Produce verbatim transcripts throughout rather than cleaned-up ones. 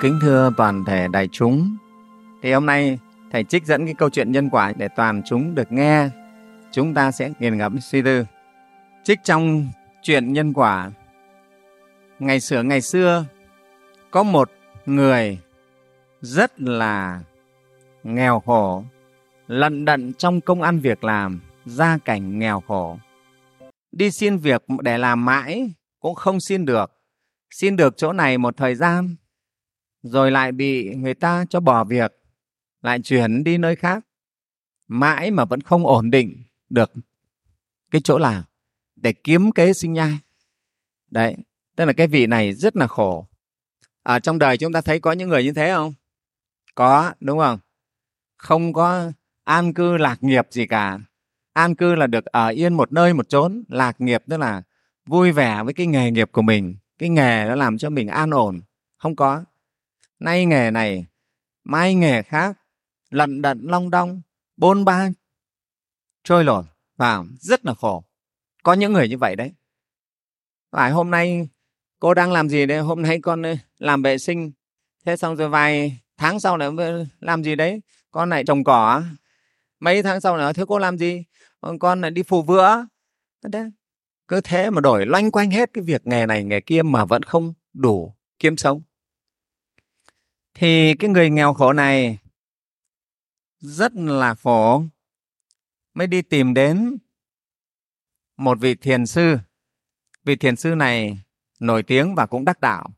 Kính thưa toàn thể đại chúng, thì hôm nay Thầy trích dẫn cái câu chuyện nhân quả để toàn chúng được nghe. Chúng ta sẽ nghiền ngẫm suy tư. Trích trong chuyện nhân quả, ngày xưa ngày xưa có một người rất là nghèo khổ, lận đận trong công ăn việc làm, gia cảnh nghèo khổ. Đi xin việc để làm mãi cũng không xin được. Xin được chỗ này một thời gian, rồi lại bị người ta cho bỏ việc, lại chuyển đi nơi khác. Mãi mà vẫn không ổn định được cái chỗ làm để kiếm kế sinh nhai. Đấy, tức là cái vị này rất là khổ. Ở trong đời chúng ta thấy có những người như thế không? Có, đúng không? Không có an cư lạc nghiệp gì cả. An cư là được ở yên một nơi một chốn, lạc nghiệp tức là vui vẻ với cái nghề nghiệp của mình. Cái nghề nó làm cho mình an ổn, không có. Nay nghề này, mai nghề khác, lận đận long đong, bôn ba, trôi lổn vào, rất là khổ. Có những người như vậy đấy. Phải hôm nay cô đang làm gì đấy, hôm nay con làm vệ sinh, thế xong rồi vài tháng sau này làm gì đấy, con lại trồng cỏ, mấy tháng sau nữa thế cô làm gì, con lại đi phù vữa. Đấy. Cứ thế mà đổi loanh quanh hết cái việc nghề này nghề kia mà vẫn không đủ kiếm sống. Thì cái người nghèo khổ này rất là khổ, mới đi tìm đến một vị thiền sư. Vị thiền sư này nổi tiếng và cũng đắc đạo.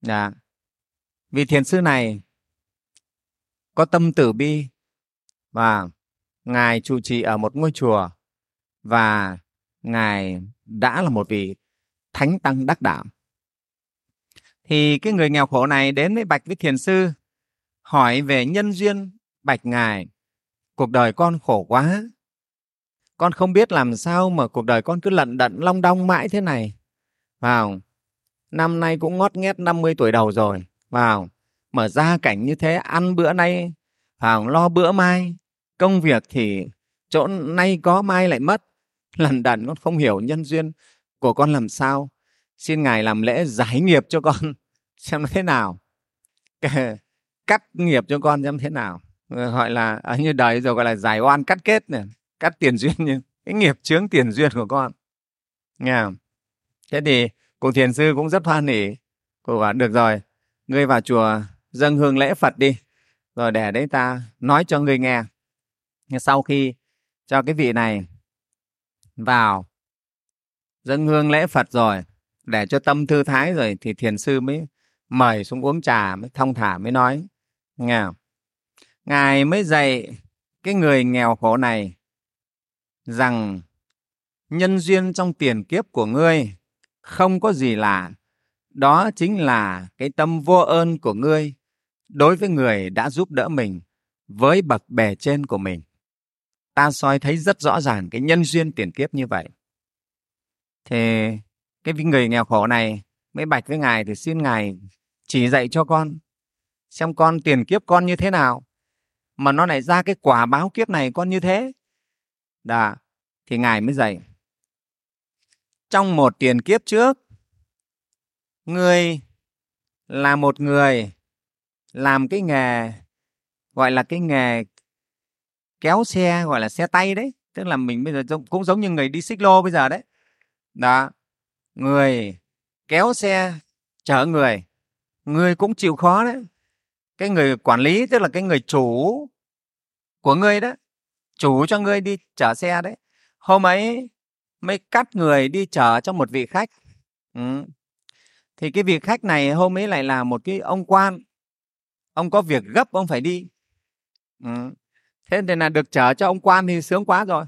Đã. Vị thiền sư này có tâm từ bi và ngài trụ trì ở một ngôi chùa, và ngài đã là một vị thánh tăng đắc đạo. Thì cái người nghèo khổ này đến với bạch với thiền sư, hỏi về nhân duyên. Bạch ngài, cuộc đời con khổ quá, con không biết làm sao mà cuộc đời con cứ lận đận long đong mãi thế này. Vào, năm nay cũng ngót nghét năm mươi tuổi đầu rồi. Vào, mở ra cảnh như thế, ăn bữa nay, vào lo bữa mai, công việc thì chỗ nay có mai lại mất. Lần đần con không hiểu nhân duyên của con làm sao. Xin ngài làm lễ giải nghiệp cho con xem nó thế nào, cắt nghiệp cho con xem thế nào. Gọi là như đời rồi gọi là giải oan cắt kết này, cắt tiền duyên, như cái nghiệp chướng tiền duyên của con. Nghe không? Thế thì cụ thiền sư cũng rất hoan hỉ. Cụ bảo được rồi, ngươi vào chùa dâng hương lễ Phật đi, rồi để đấy ta nói cho ngươi nghe. Sau khi cho cái vị này vào dâng hương lễ Phật rồi, để cho tâm thư thái rồi, thì thiền sư mới mời xuống uống trà, mới thong thả mới nói. Nghe không? Ngài mới dạy cái người nghèo khổ này rằng nhân duyên trong tiền kiếp của ngươi không có gì lạ. Đó chính là cái tâm vô ơn của ngươi đối với người đã giúp đỡ mình, với bậc bề trên của mình. Ta soi thấy rất rõ ràng cái nhân duyên tiền kiếp như vậy. Thì cái người nghèo khổ này mới bạch với ngài, thì xin ngài chỉ dạy cho con, xem con tiền kiếp con như thế nào mà nó lại ra cái quả báo kiếp này con như thế. Đã, thì ngài mới dạy. Trong một tiền kiếp trước, ngươi là một người làm cái nghề, gọi là cái nghề kéo xe, gọi là xe tay đấy. Tức là mình bây giờ cũng giống như người đi xích lô bây giờ đấy. Đó, người kéo xe chở người, người cũng chịu khó đấy. Cái người quản lý, tức là cái người chủ của ngươi đó, chủ cho ngươi đi chở xe đấy, hôm ấy mới cắt người đi chở cho một vị khách. Ừ. Thì cái vị khách này hôm ấy lại là một cái ông quan. Ông có việc gấp, ông phải đi. Ừ. Thế nên là được chở cho ông quan thì sướng quá rồi.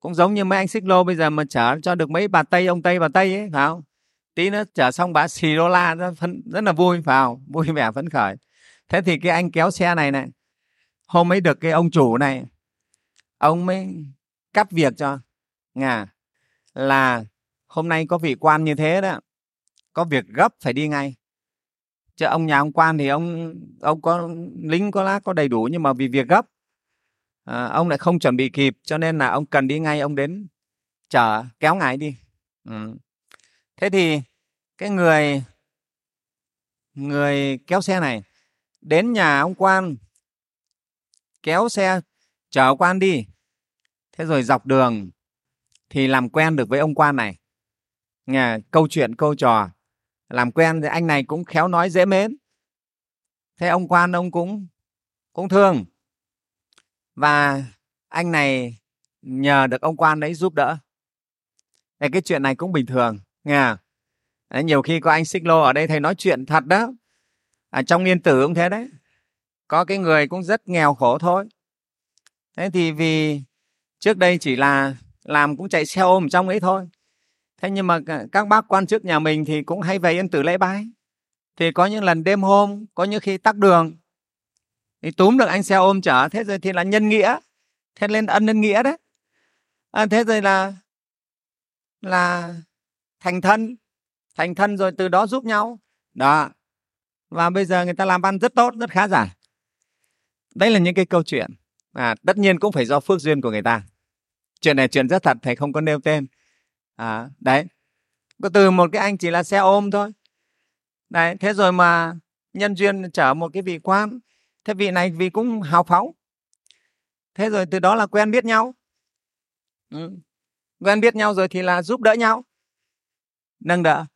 Cũng giống như mấy anh xích lô bây giờ mà chở cho được mấy bà Tây, ông Tây bà Tây ấy, phải không? Tí nữa chở xong bà xì đô la, rất là vui, phải không? Vui vẻ phấn khởi. Thế thì cái anh kéo xe này này, hôm ấy được cái ông chủ này, ông mới cắt việc cho. Nghe là hôm nay có vị quan như thế đó, có việc gấp phải đi ngay. Chứ ông nhà ông quan thì ông ông có lính có lá có đầy đủ, nhưng mà vì việc gấp, à, ông lại không chuẩn bị kịp, cho nên là ông cần đi ngay, ông đến chở kéo ngài đi. Ừ. Thế thì cái người người kéo xe này đến nhà ông quan kéo xe chở ông quan đi. Thế rồi dọc đường thì làm quen được với ông quan này. Nghe câu chuyện câu trò làm quen, anh này cũng khéo nói dễ mến. Thế ông quan ông cũng cũng thương, và anh này nhờ được ông quan đấy giúp đỡ. Thế cái chuyện này cũng bình thường, nghe. Đấy, nhiều khi có anh xích lô ở đây thầy nói chuyện thật đó. À, trong Yên Tử cũng thế đấy, có cái người cũng rất nghèo khổ thôi. Thế thì vì trước đây chỉ là làm cũng chạy xe ôm trong ấy thôi, thế nhưng mà các bác quan chức nhà mình thì cũng hay về Yên Tử lễ bái. Thì có những lần đêm hôm, có những khi tắc đường thì túm được anh xe ôm chở. Thế rồi thì là nhân nghĩa, thế lên ân nhân nghĩa đấy. À, thế rồi là là thành thân, thành thân rồi từ đó giúp nhau đó. Và bây giờ người ta làm ăn rất tốt, rất khá giả. Đấy là những cái câu chuyện. À, tất nhiên cũng phải do phước duyên của người ta. Chuyện này chuyện rất thật, thầy không có nêu tên. À, đấy, có từ một cái anh chỉ là xe ôm thôi. Đấy, thế rồi mà nhân duyên chở một cái vị quan. Thế vị này vì cũng hào phóng. Thế rồi từ đó là quen biết nhau. Ừ. Quen biết nhau rồi thì là giúp đỡ nhau, nâng đỡ.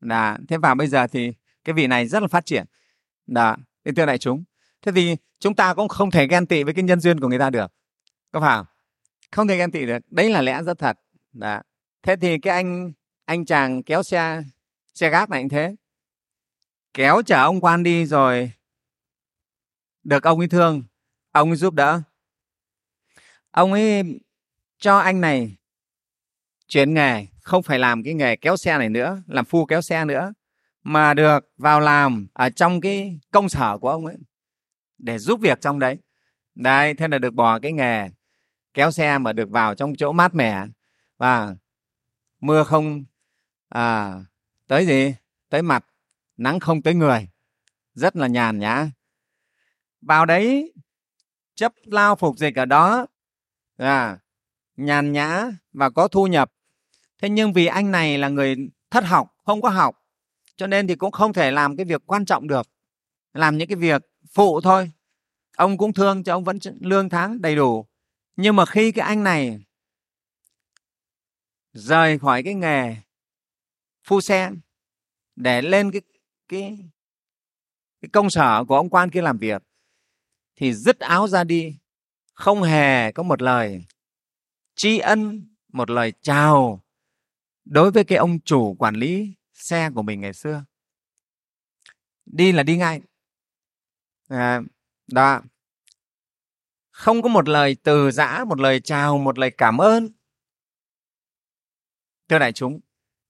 Đã. Thế và bây giờ thì cái vị này rất là phát triển. Đã. Thế thưa đại chúng, thế thì chúng ta cũng không thể ghen tị với cái nhân duyên của người ta được. Có phải không? Không thể ghen tị được. Đấy là lẽ rất thật. Đã. Thế thì cái anh anh chàng kéo xe xe gác này anh thế, kéo chở ông quan đi rồi được ông ấy thương, ông ấy giúp đỡ. Ông ấy cho anh này chuyển nghề, không phải làm cái nghề kéo xe này nữa, làm phu kéo xe nữa, mà được vào làm ở trong cái công sở của ông ấy để giúp việc trong đấy. Đấy, thế là được bỏ cái nghề kéo xe mà được vào trong chỗ mát mẻ, và mưa không à, tới gì tới mặt, nắng không tới người, rất là nhàn nhã. Vào đấy chấp lao phục dịch ở đó à, nhàn nhã và có thu nhập. Thế nhưng vì anh này là người thất học, không có học, cho nên thì cũng không thể làm cái việc quan trọng được, làm những cái việc phụ thôi. Ông cũng thương cho ông vẫn lương tháng đầy đủ. Nhưng mà khi cái anh này rời khỏi cái nghề phu xe để lên cái, cái, cái công sở của ông quan kia làm việc, thì dứt áo ra đi, không hề có một lời tri ân, một lời chào đối với cái ông chủ quản lý xe của mình ngày xưa. Đi là đi ngay à, đó. Không có một lời từ giã, một lời chào, một lời cảm ơn. Thưa đại chúng,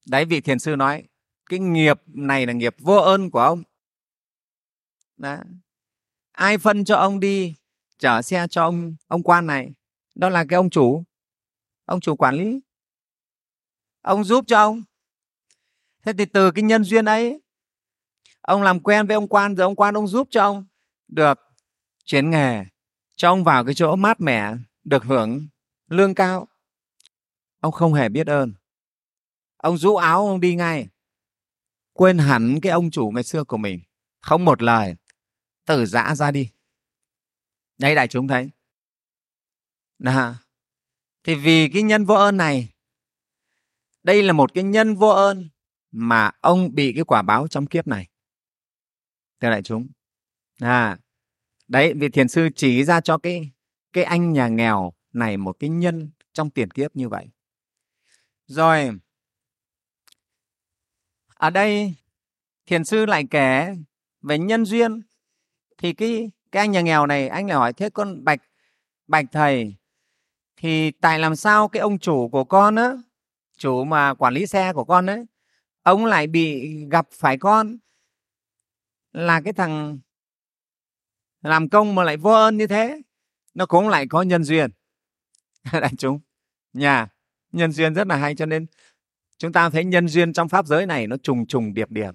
đấy, vị thiền sư nói cái nghiệp này là nghiệp vô ơn của ông. Đó. Ai phân cho ông đi chở xe cho ông ông quan này? Đó là cái ông chủ, ông chủ quản lý. Ông giúp cho ông. Thế thì từ cái nhân duyên ấy, ông làm quen với ông quan, rồi ông quan ông giúp cho ông được chuyển nghề, cho ông vào cái chỗ mát mẻ, được hưởng lương cao. Ông không hề biết ơn. Ông rũ áo ông đi ngay, quên hẳn cái ông chủ ngày xưa của mình, không một lời từ giã ra đi. Đấy, đại chúng thấy. Đó. Thì vì cái nhân vô ơn này, đây là một cái nhân vô ơn mà ông bị cái quả báo trong kiếp này. Thưa đại chúng, à, đấy, vị thiền sư chỉ ra cho cái, cái anh nhà nghèo này một cái nhân trong tiền kiếp như vậy. Rồi, ở đây thiền sư lại kể về nhân duyên. Thì cái, cái anh nhà nghèo này, anh lại hỏi: thế con Bạch, Bạch thầy, thì tại làm sao cái ông chủ của con á, chủ mà quản lý xe của con ấy, ông lại bị gặp phải con là cái thằng làm công mà lại vô ơn như thế? Nó cũng lại có nhân duyên. Đại chúng, nhà nhân duyên rất là hay. Cho nên chúng ta thấy nhân duyên trong pháp giới này nó trùng trùng điệp điệp.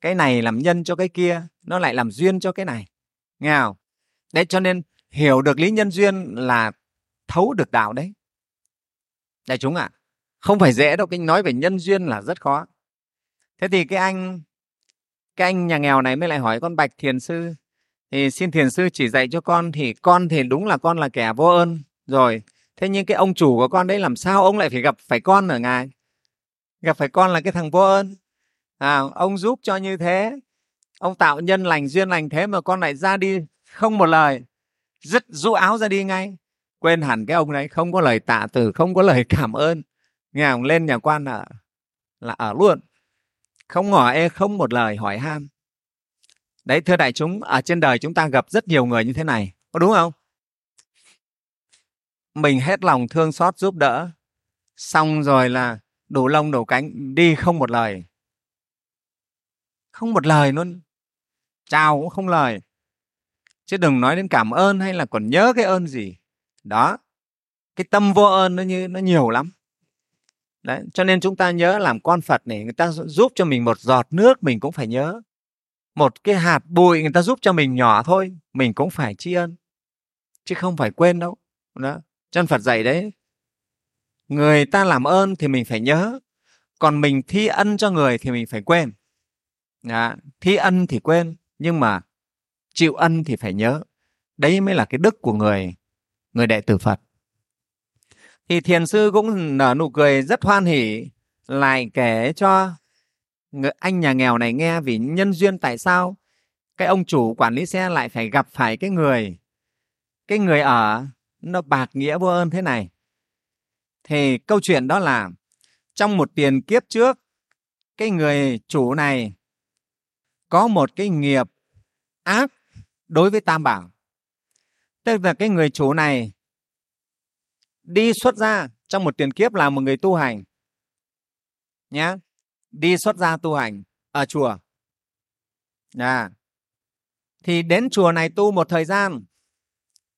Cái này làm nhân cho cái kia, nó lại làm duyên cho cái này. Nghe không? Đấy, cho nên hiểu được lý nhân duyên là thấu được đạo đấy. Đại chúng ạ, à, không phải dễ đâu. Cái nói về nhân duyên là rất khó. Thế thì cái anh Cái anh nhà nghèo này mới lại hỏi con: Bạch thiền sư, thì xin thiền sư chỉ dạy cho con, thì con thì đúng là con là kẻ vô ơn rồi, thế nhưng cái ông chủ của con đấy làm sao ông lại phải gặp phải con ở ngài, gặp phải con là cái thằng vô ơn à, ông giúp cho như thế, ông tạo nhân lành duyên lành thế mà con lại ra đi không một lời, dứt rũ áo ra đi ngay, quên hẳn cái ông đấy, không có lời tạ từ, không có lời cảm ơn. Nghe ông lên nhà quan là là ở luôn, không hỏi, không một lời hỏi han. Đấy, thưa đại chúng, ở trên đời chúng ta gặp rất nhiều người như thế này, có đúng không? Mình hết lòng thương xót giúp đỡ, xong rồi là đủ lông đủ cánh đi, không một lời, không một lời luôn, chào cũng không lời, chứ đừng nói đến cảm ơn hay là còn nhớ cái ơn gì đó. Cái tâm vô ơn nó như nó nhiều lắm. Đấy, cho nên chúng ta nhớ làm con Phật này, người ta giúp cho mình một giọt nước mình cũng phải nhớ, một cái hạt bụi người ta giúp cho mình nhỏ thôi mình cũng phải tri ân, chứ không phải quên đâu. Đó, chân Phật dạy đấy, người ta làm ơn thì mình phải nhớ, còn mình thi ân cho người thì mình phải quên. Đó, thi ân thì quên, nhưng mà chịu ân thì phải nhớ. Đấy mới là cái đức của người người đệ tử Phật. Thì thiền sư cũng nở nụ cười rất hoan hỉ, lại kể cho anh nhà nghèo này nghe vì nhân duyên tại sao cái ông chủ quản lý xe lại phải gặp phải cái người cái người ở nó bạc nghĩa vô ơn thế này. Thì câu chuyện đó là trong một tiền kiếp trước, cái người chủ này có một cái nghiệp ác đối với Tam Bảo. Tức là cái người chủ này đi xuất gia, trong một tiền kiếp là một người tu hành nhá, đi xuất gia tu hành ở chùa. À, thì đến chùa này tu một thời gian,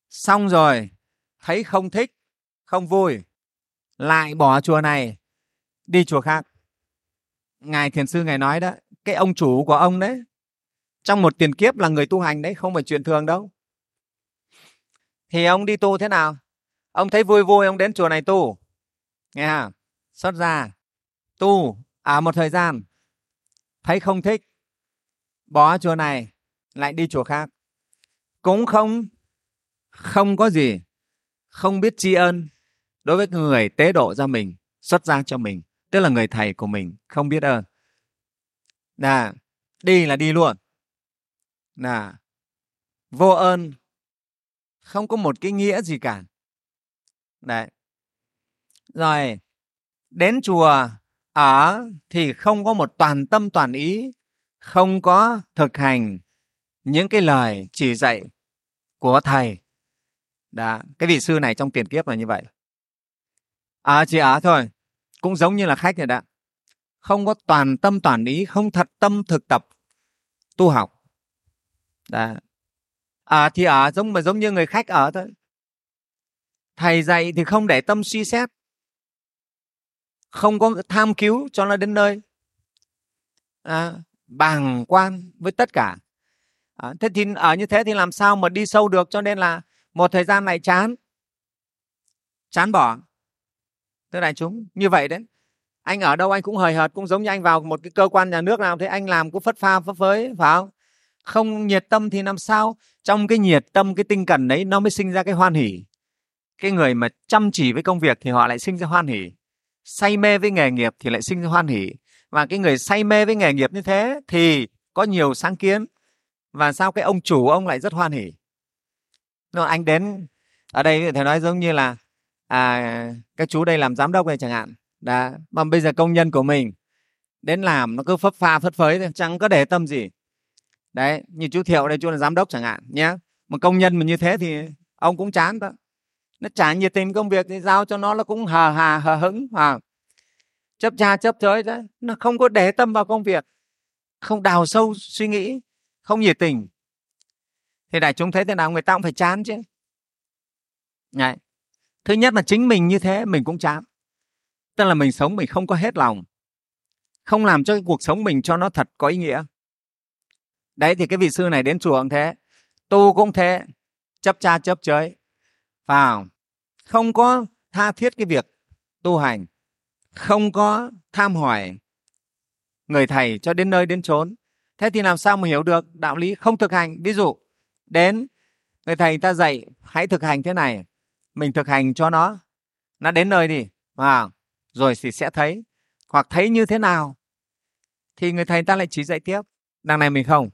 xong rồi thấy không thích, không vui, lại bỏ chùa này đi chùa khác. Ngài thiền sư ngài nói đó, cái ông chủ của ông đấy, trong một tiền kiếp là người tu hành đấy, không phải chuyện thường đâu. Thì ông đi tu thế nào? Ông thấy vui vui, ông đến chùa này tu, nghe hả? Xuất gia tu à một thời gian, thấy không thích, bỏ chùa này lại đi chùa khác, cũng không không có gì, không biết tri ân đối với người tế độ ra mình, xuất gia cho mình, tức là người thầy của mình, không biết ơn. Nà, đi là đi luôn, nà, vô ơn, không có một cái nghĩa gì cả. Đấy. Rồi đến chùa ở thì không có một toàn tâm toàn ý, không có thực hành những cái lời chỉ dạy của thầy. Đã, cái vị sư này trong tiền kiếp là như vậy. À, chỉ ở thôi, cũng giống như là khách này đã, không có toàn tâm toàn ý, không thật tâm thực tập tu học. Đã. À, thì ở giống mà giống như người khách ở thôi. Thầy dạy thì không để tâm suy xét, không có tham cứu cho nó đến nơi, à, bàng quan với tất cả. À, thế thì ở như thế thì làm sao mà đi sâu được, cho nên là một thời gian này chán, chán bỏ. Thưa đại chúng, như vậy đấy, anh ở đâu anh cũng hời hợt, cũng giống như anh vào một cái cơ quan nhà nước nào thế anh làm cũng phất pha phất phới, phải không? Không nhiệt tâm thì làm sao? Trong cái nhiệt tâm, cái tinh cần đấy nó mới sinh ra cái hoan hỉ. Cái người mà chăm chỉ với công việc thì họ lại sinh ra hoan hỉ, say mê với nghề nghiệp thì lại sinh ra hoan hỉ. Và cái người say mê với nghề nghiệp như thế thì có nhiều sáng kiến. Và sao cái ông chủ ông lại rất hoan hỉ. Nó anh đến ở đây thầy nói giống như là à, các chú đây làm giám đốc này chẳng hạn. Đã, mà bây giờ công nhân của mình đến làm nó cứ phấp pha phất phới, chẳng có để tâm gì. Đấy, như chú Thiệu đây, chú là giám đốc chẳng hạn nhé. Một công nhân mà như thế thì ông cũng chán đó. Nó chả nhiệt tình công việc thì giao cho nó nó cũng hờ hà hờ hững, à, chấp cha chấp chới đấy, nó không có để tâm vào công việc, không đào sâu suy nghĩ, không nhiệt tình. Thì đại chúng thấy thế nào? Người ta cũng phải chán chứ. Đấy. Thứ nhất là chính mình như thế mình cũng chán, tức là mình sống mình không có hết lòng, không làm cho cái cuộc sống mình cho nó thật có ý nghĩa. Đấy, thì cái vị sư này đến chùa cũng thế, tu cũng thế, chấp cha chấp chới, vào không có tha thiết cái việc tu hành, không có tham hỏi người thầy cho đến nơi đến chốn, Thế thì làm sao mà hiểu được đạo lý không thực hành? Ví dụ đến người thầy ta dạy hãy thực hành thế này, mình thực hành cho nó, nó đến nơi đi à, rồi thì sẽ thấy, hoặc thấy như thế nào thì người thầy ta lại chỉ dạy tiếp. Đằng này mình không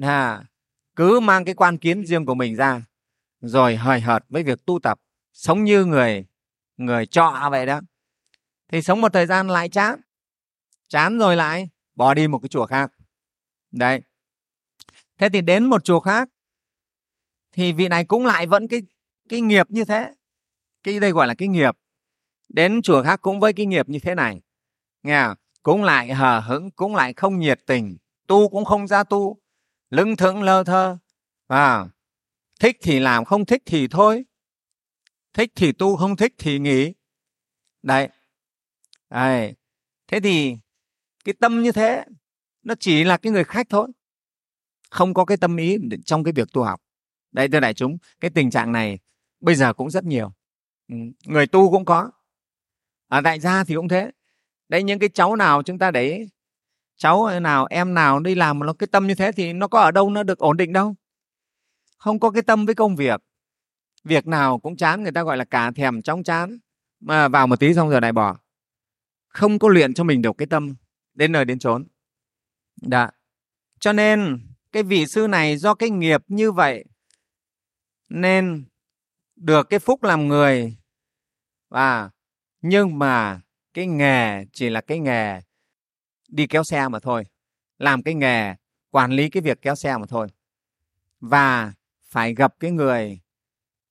à, cứ mang cái quan kiến riêng của mình ra, rồi hời hợt với việc tu tập, sống như người người trọ vậy đó. Thì sống một thời gian lại chán, chán rồi lại bỏ đi một cái chùa khác. Đấy. Thế thì đến một chùa khác thì vị này cũng lại vẫn cái cái nghiệp như thế. Cái đây gọi là cái nghiệp. Đến chùa khác cũng với cái nghiệp như thế này. Nghe không? Cũng lại hờ hững, cũng lại không nhiệt tình, tu cũng không ra tu, lững thững lơ thơ. À, thích thì làm, không thích thì thôi. Thích thì tu, không thích thì nghỉ. Đấy. Đấy. Thế thì cái tâm như thế nó chỉ là cái người khách thôi, không có cái tâm ý trong cái việc tu học. Đấy, thưa đại chúng, cái tình trạng này bây giờ cũng rất nhiều. Ừ. Người tu cũng có, ở tại gia thì cũng thế. Đấy, những cái cháu nào chúng ta để cháu nào, em nào đi làm mà nó cái tâm như thế thì nó có ở đâu nó được ổn định đâu. Không có cái tâm với công việc, việc nào cũng chán, người ta gọi là cả thèm chóng chán, mà vào một tí xong rồi lại bỏ. Không có luyện cho mình được cái tâm đến nơi đến chốn. Đã. Cho nên cái vị sư này do cái nghiệp như vậy nên được cái phúc làm người, và nhưng mà cái nghề chỉ là cái nghề đi kéo xe mà thôi, làm cái nghề quản lý cái việc kéo xe mà thôi, và phải gặp cái người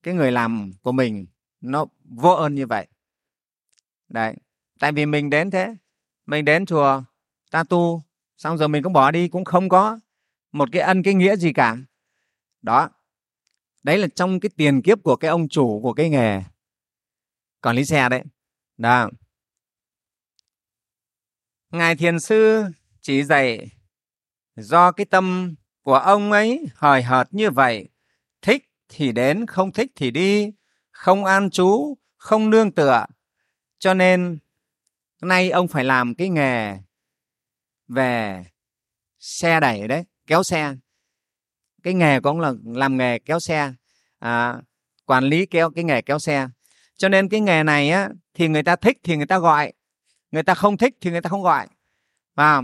cái người làm của mình nó vô ơn như vậy. Đấy, tại vì mình đến thế, mình đến chùa ta tu, xong rồi mình cũng bỏ đi, cũng không có một cái ân cái nghĩa gì cả. Đó. Đấy là trong cái tiền kiếp của cái ông chủ của cái nghề quản lý xe đấy. Đó. Ngài Thiền Sư chỉ dạy do cái tâm của ông ấy hời hợt như vậy, thích thì đến, không thích thì đi, không an trú, không nương tựa. Cho nên nay ông phải làm cái nghề về xe đẩy đấy, kéo xe. Cái nghề của ông là làm nghề kéo xe, à, quản lý kéo cái nghề kéo xe. Cho nên cái nghề này á, thì người ta thích thì người ta gọi, người ta không thích thì người ta không gọi. Và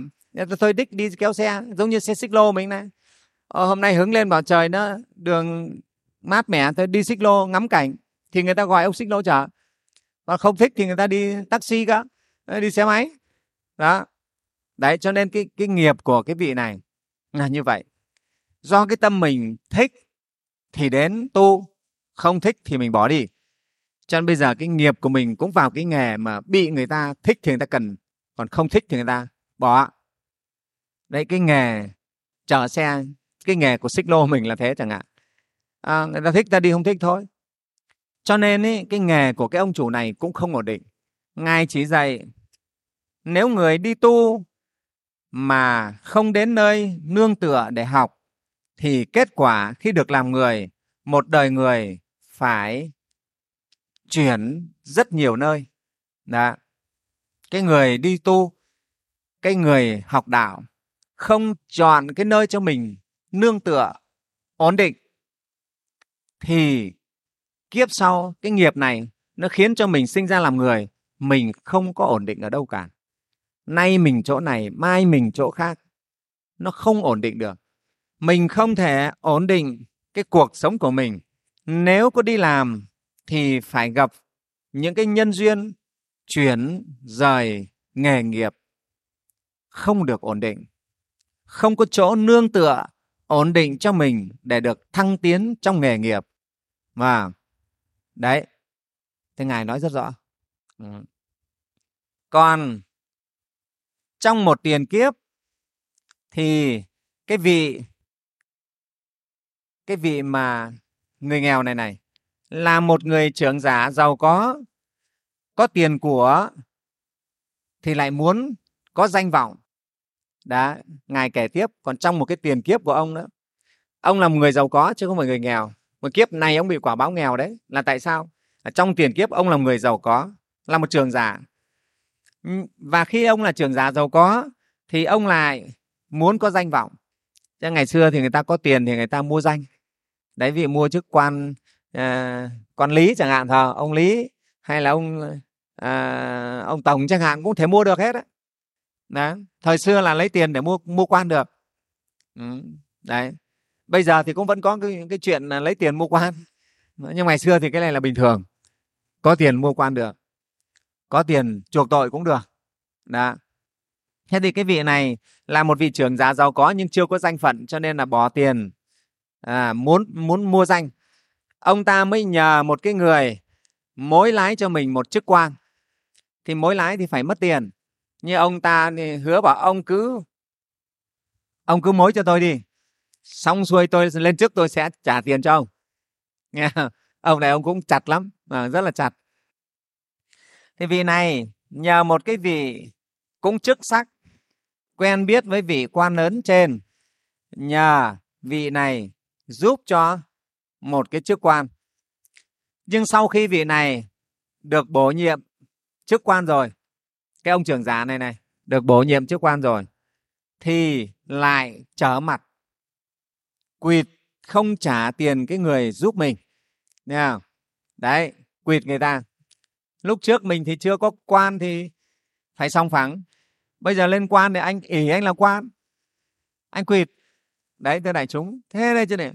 tôi thích đi kéo xe, giống như xe xích lô mình này. Ờ, hôm nay hứng lên bảo trời nó đường mát mẻ, tôi đi xích lô ngắm cảnh thì người ta gọi ông xích lô chở. Còn không thích thì người ta đi taxi cơ, đi xe máy. Đó. Đấy, cho nên cái, cái nghiệp của cái vị này là như vậy. Do cái tâm mình thích thì đến tu, không thích thì mình bỏ đi. Cho nên bây giờ cái nghiệp của mình cũng vào cái nghề mà bị người ta thích thì người ta cần, còn không thích thì người ta bỏ. Đấy, cái nghề chở xe, cái nghề của xích lô mình là thế chẳng hạn. À, người ta thích ta đi, không thích thôi. Cho nên ý, cái nghề của cái ông chủ này cũng không ổn định. Ngài chỉ dạy nếu người đi tu mà không đến nơi nương tựa để học thì kết quả khi được làm người, một đời người phải chuyển rất nhiều nơi. Đó. Cái người đi tu, cái người học đạo không chọn cái nơi cho mình nương tựa ổn định thì kiếp sau cái nghiệp này nó khiến cho mình sinh ra làm người, mình không có ổn định ở đâu cả. Nay mình chỗ này, mai mình chỗ khác. Nó không ổn định được. Mình không thể ổn định cái cuộc sống của mình. Nếu có đi làm thì phải gặp những cái nhân duyên chuyển rời nghề nghiệp không được ổn định. Không có chỗ nương tựa ổn định cho mình để được thăng tiến trong nghề nghiệp. Và đấy, thế Ngài nói rất rõ. Còn trong một tiền kiếp thì cái vị cái vị mà người nghèo này này là một người trưởng giả giàu có, có tiền của thì lại muốn có danh vọng. Đó, Ngài kể tiếp, còn trong một cái tiền kiếp của ông nữa, ông là một người giàu có chứ không phải người nghèo. Một kiếp này ông bị quả báo nghèo đấy là tại sao? Ở trong tiền kiếp ông là một người giàu có, là một trưởng giả. Và khi ông là trưởng giả giàu có thì ông lại muốn có danh vọng. Chứ ngày xưa thì người ta có tiền thì người ta mua danh. Đấy, vì mua chức quan à, quan Lý chẳng hạn, thờ ông Lý hay là ông à, ông Tổng chẳng hạn cũng thể mua được hết. Đấy. Đấy. Thời xưa là lấy tiền để mua mua quan được. Ừ. Đấy. Bây giờ thì cũng vẫn có cái, cái chuyện lấy tiền mua quan. Nhưng ngày xưa thì cái này là bình thường. Có tiền mua quan được. Có tiền chuộc tội cũng được. Đó. Thế thì cái vị này là một vị trưởng giả giàu có nhưng chưa có danh phận, cho nên là bỏ tiền à, muốn muốn mua danh. Ông ta mới nhờ một cái người mối lái cho mình một chức quan. Thì mối lái thì phải mất tiền. Như ông ta thì hứa bảo ông cứ ông cứ mối cho tôi đi. Xong xuôi tôi lên chức tôi sẽ trả tiền cho ông. Nghe không? Ông này ông cũng chặt lắm, à, rất là chặt. Thì vị này nhờ một cái vị cũng chức sắc quen biết với vị quan lớn trên, nhờ vị này giúp cho một cái chức quan. Nhưng sau khi vị này được bổ nhiệm chức quan rồi, cái ông trưởng giả này này được bổ nhiệm chức quan rồi, thì lại trở mặt quỵt, không trả tiền cái người giúp mình. Nghe không? Đấy, quỵt người ta. Lúc trước mình thì chưa có quan thì phải song phẳng. Bây giờ lên quan thì anh ỷ anh là quan, anh quỵt. Đấy, thưa đại chúng, thế đây chứ này.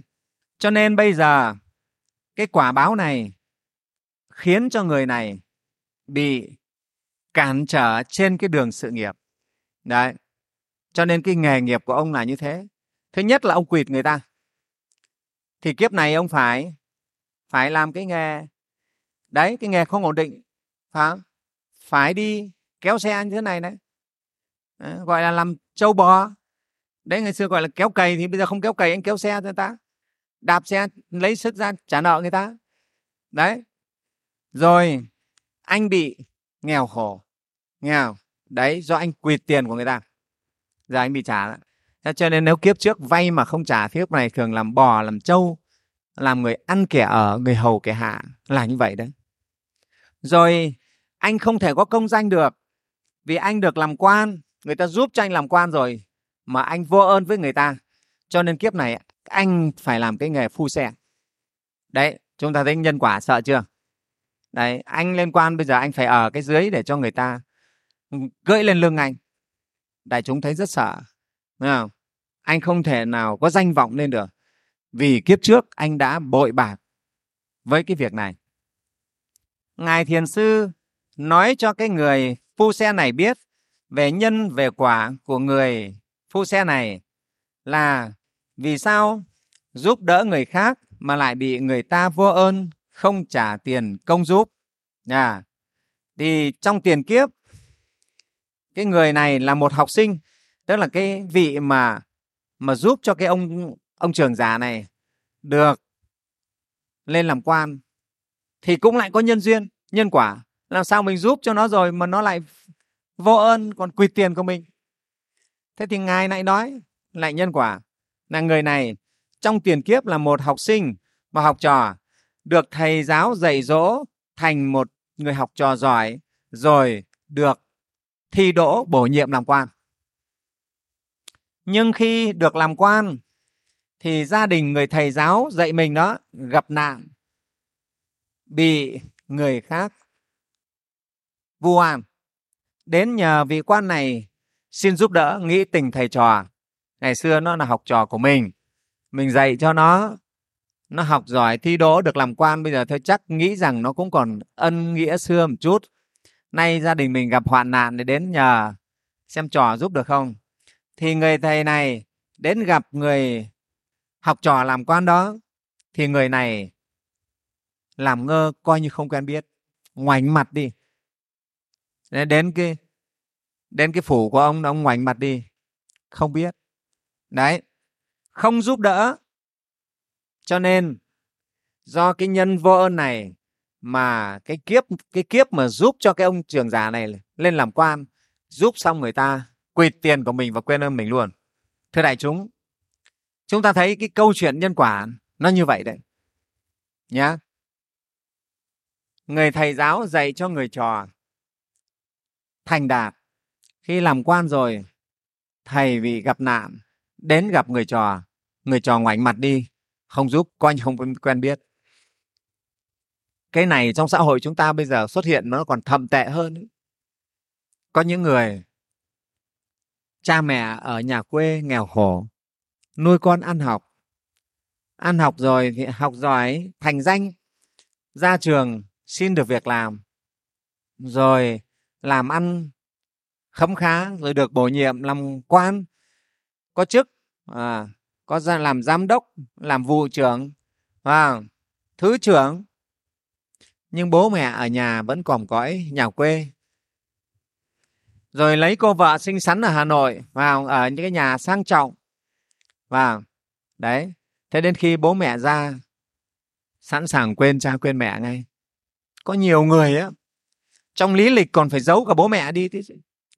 Cho nên bây giờ cái quả báo này khiến cho người này bị cản trở trên cái đường sự nghiệp. Đấy, cho nên cái nghề nghiệp của ông là như thế. Thứ nhất là ông quỵt người ta. Thì kiếp này ông phải phải làm cái nghề đấy, cái nghề không ổn định, phải không? Phải đi kéo xe như thế này đấy, đấy gọi là làm trâu bò. Đấy, ngày xưa gọi là kéo cày, thì bây giờ không kéo cày, anh kéo xe cho người ta, đạp xe lấy sức ra trả nợ người ta. Đấy, rồi anh bị nghèo khổ, nghèo đấy, do anh quỵt tiền của người ta, giờ anh bị trả lại. Cho nên nếu kiếp trước vay mà không trả, kiếp này thường làm bò, làm trâu, làm người ăn kẻ ở, người hầu kẻ hạ, là như vậy đấy. Rồi anh không thể có công danh được, vì anh được làm quan, người ta giúp cho anh làm quan rồi, mà anh vô ơn với người ta, cho nên kiếp này anh phải làm cái nghề phu xe. Đấy, chúng ta thấy nhân quả sợ chưa? Đấy, anh lên quan bây giờ anh phải ở cái dưới để cho người ta cưỡi lên lưng anh. Đại chúng thấy rất sợ. Đúng không? Anh không thể nào có danh vọng lên được, vì kiếp trước anh đã bội bạc với cái việc này. Ngài Thiền Sư nói cho cái người phu xe này biết về nhân về quả của người phu xe này, là vì sao giúp đỡ người khác mà lại bị người ta vô ơn, không trả tiền công giúp. À, thì trong tiền kiếp cái người này là một học sinh, tức là cái vị mà mà giúp cho cái ông ông trưởng giả này được lên làm quan, thì cũng lại có nhân duyên, nhân quả. Làm sao mình giúp cho nó rồi mà nó lại vô ơn, còn quỵt tiền của mình. Thế thì ngài lại nói lại nhân quả, là người này trong tiền kiếp là một học sinh, một học trò, được thầy giáo dạy dỗ thành một người học trò giỏi, rồi được thi đỗ bổ nhiệm làm quan. Nhưng khi được làm quan thì gia đình người thầy giáo dạy mình đó gặp nạn, bị người khác vu oan, đến nhờ vị quan này xin giúp đỡ, nghĩ tình thầy trò. Ngày xưa nó là học trò của mình, mình dạy cho nó, nó học giỏi thi đỗ được làm quan, bây giờ thôi chắc nghĩ rằng nó cũng còn ân nghĩa xưa một chút. Nay gia đình mình gặp hoạn nạn để đến nhờ xem trò giúp được không. Thì người thầy này đến gặp người học trò làm quan đó, thì người này làm ngơ, coi như không quen biết, ngoảnh mặt đi. Đến cái, đến cái phủ của ông, ông ngoảnh mặt đi, không biết. Đấy, không giúp đỡ. Cho nên do cái nhân vô ơn này mà cái kiếp, cái kiếp mà giúp cho cái ông trưởng giả này lên làm quan, giúp xong người ta quỵt tiền của mình và quên ơn mình luôn. Thưa đại chúng, chúng ta thấy cái câu chuyện nhân quả nó như vậy đấy nhá. Người thầy giáo dạy cho người trò thành đạt, khi làm quan rồi thầy bị gặp nạn, đến gặp người trò, người trò ngoảnh mặt đi, không giúp, coi như không quen biết. Cái này trong xã hội chúng ta bây giờ xuất hiện nó còn thậm tệ hơn. Có những người cha mẹ ở nhà quê nghèo khổ, nuôi con ăn học, ăn học rồi thì học giỏi, thành danh, ra trường xin được việc làm, rồi làm ăn khấm khá, rồi được bổ nhiệm làm quan, có chức, à, có ra làm giám đốc, làm vụ trưởng, à, thứ trưởng. Nhưng bố mẹ ở nhà vẫn còm cõi nhà quê. Rồi lấy cô vợ xinh xắn ở Hà Nội vào, ở những cái nhà sang trọng vào. Đấy, thế đến khi bố mẹ ra, sẵn sàng quên cha quên mẹ ngay. Có nhiều người á, trong lý lịch còn phải giấu cả bố mẹ đi,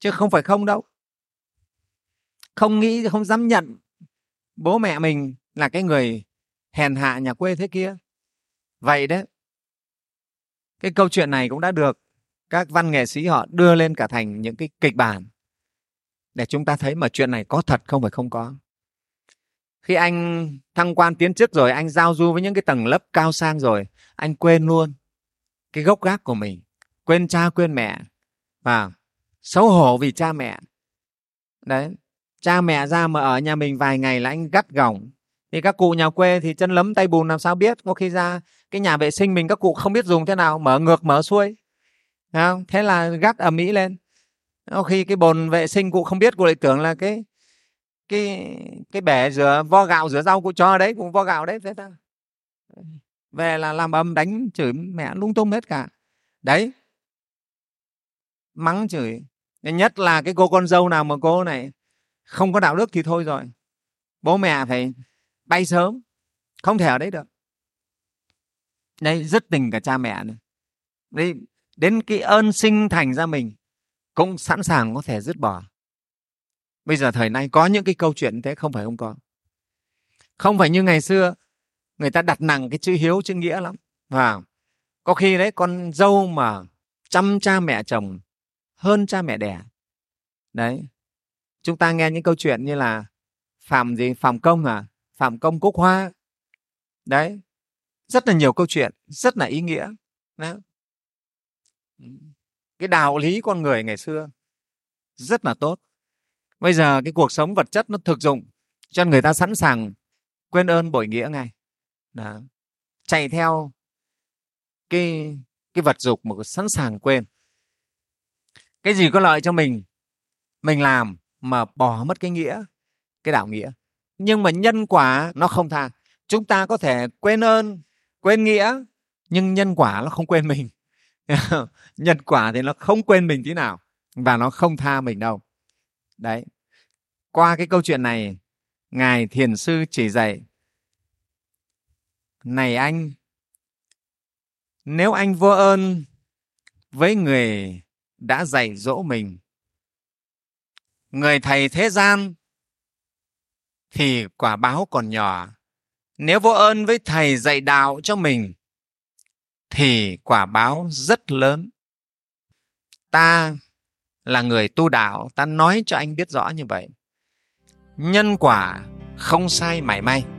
chứ không phải không đâu. Không nghĩ, không dám nhận bố mẹ mình là cái người hèn hạ nhà quê thế kia. Vậy đấy, cái câu chuyện này cũng đã được các văn nghệ sĩ họ đưa lên cả thành những cái kịch bản để chúng ta thấy mà chuyện này có thật, không phải không có. Khi anh thăng quan tiến chức rồi, anh giao du với những cái tầng lớp cao sang rồi, anh quên luôn cái gốc gác của mình, quên cha quên mẹ và xấu hổ vì cha mẹ. Đấy, cha mẹ ra mà ở nhà mình vài ngày là anh gắt gỏng. Thì các cụ nhà quê thì chân lấm tay bùn làm sao biết. Có khi ra cái nhà vệ sinh mình các cụ không biết dùng thế nào, mở ngược mở xuôi, không? Thế là gắt ầm ĩ lên. Có khi cái bồn vệ sinh cụ không biết, cụ lại tưởng là cái cái cái bể rửa vo gạo rửa rau, cụ cho ở đấy, cụ vo gạo đấy, thế ta về là làm ầm đánh chửi mẹ lung tung hết cả. Đấy, mắng chửi. Nhất là cái cô con dâu nào mà cô này không có đạo đức thì thôi rồi, bố mẹ phải bay sớm, không thể ở đấy được. Đấy, rất tình cả cha mẹ này. Đấy, đến cái ơn sinh thành ra mình cũng sẵn sàng có thể dứt bỏ. Bây giờ thời nay có những cái câu chuyện thế, không phải không có. Không phải như ngày xưa người ta đặt nặng cái chữ hiếu chữ nghĩa lắm. Và có khi đấy con dâu mà chăm cha mẹ chồng hơn cha mẹ đẻ. Đấy, chúng ta nghe những câu chuyện như là Phạm gì Phạm Công à Phạm Công Cúc Hoa. Đấy, rất là nhiều câu chuyện rất là ý nghĩa. Đấy, cái đạo lý con người ngày xưa rất là tốt. Bây giờ cái cuộc sống vật chất nó thực dụng cho người ta sẵn sàng quên ơn bội nghĩa ngay. Đó, chạy theo cái cái vật dục mà sẵn sàng quên. Cái gì có lợi cho mình, mình làm mà bỏ mất cái nghĩa, cái đạo nghĩa. Nhưng mà nhân quả nó không tha. Chúng ta có thể quên ơn, quên nghĩa, nhưng nhân quả nó không quên mình. Nhân quả thì nó không quên mình tí nào, và nó không tha mình đâu. Đấy, qua cái câu chuyện này, Ngài Thiền Sư chỉ dạy: này anh, nếu anh vô ơn với người đã dạy dỗ mình, người thầy thế gian, thì quả báo còn nhỏ. Nếu vô ơn với thầy dạy đạo cho mình, thì quả báo rất lớn. Ta là người tu đạo, ta nói cho anh biết rõ như vậy. Nhân quả không sai mảy may.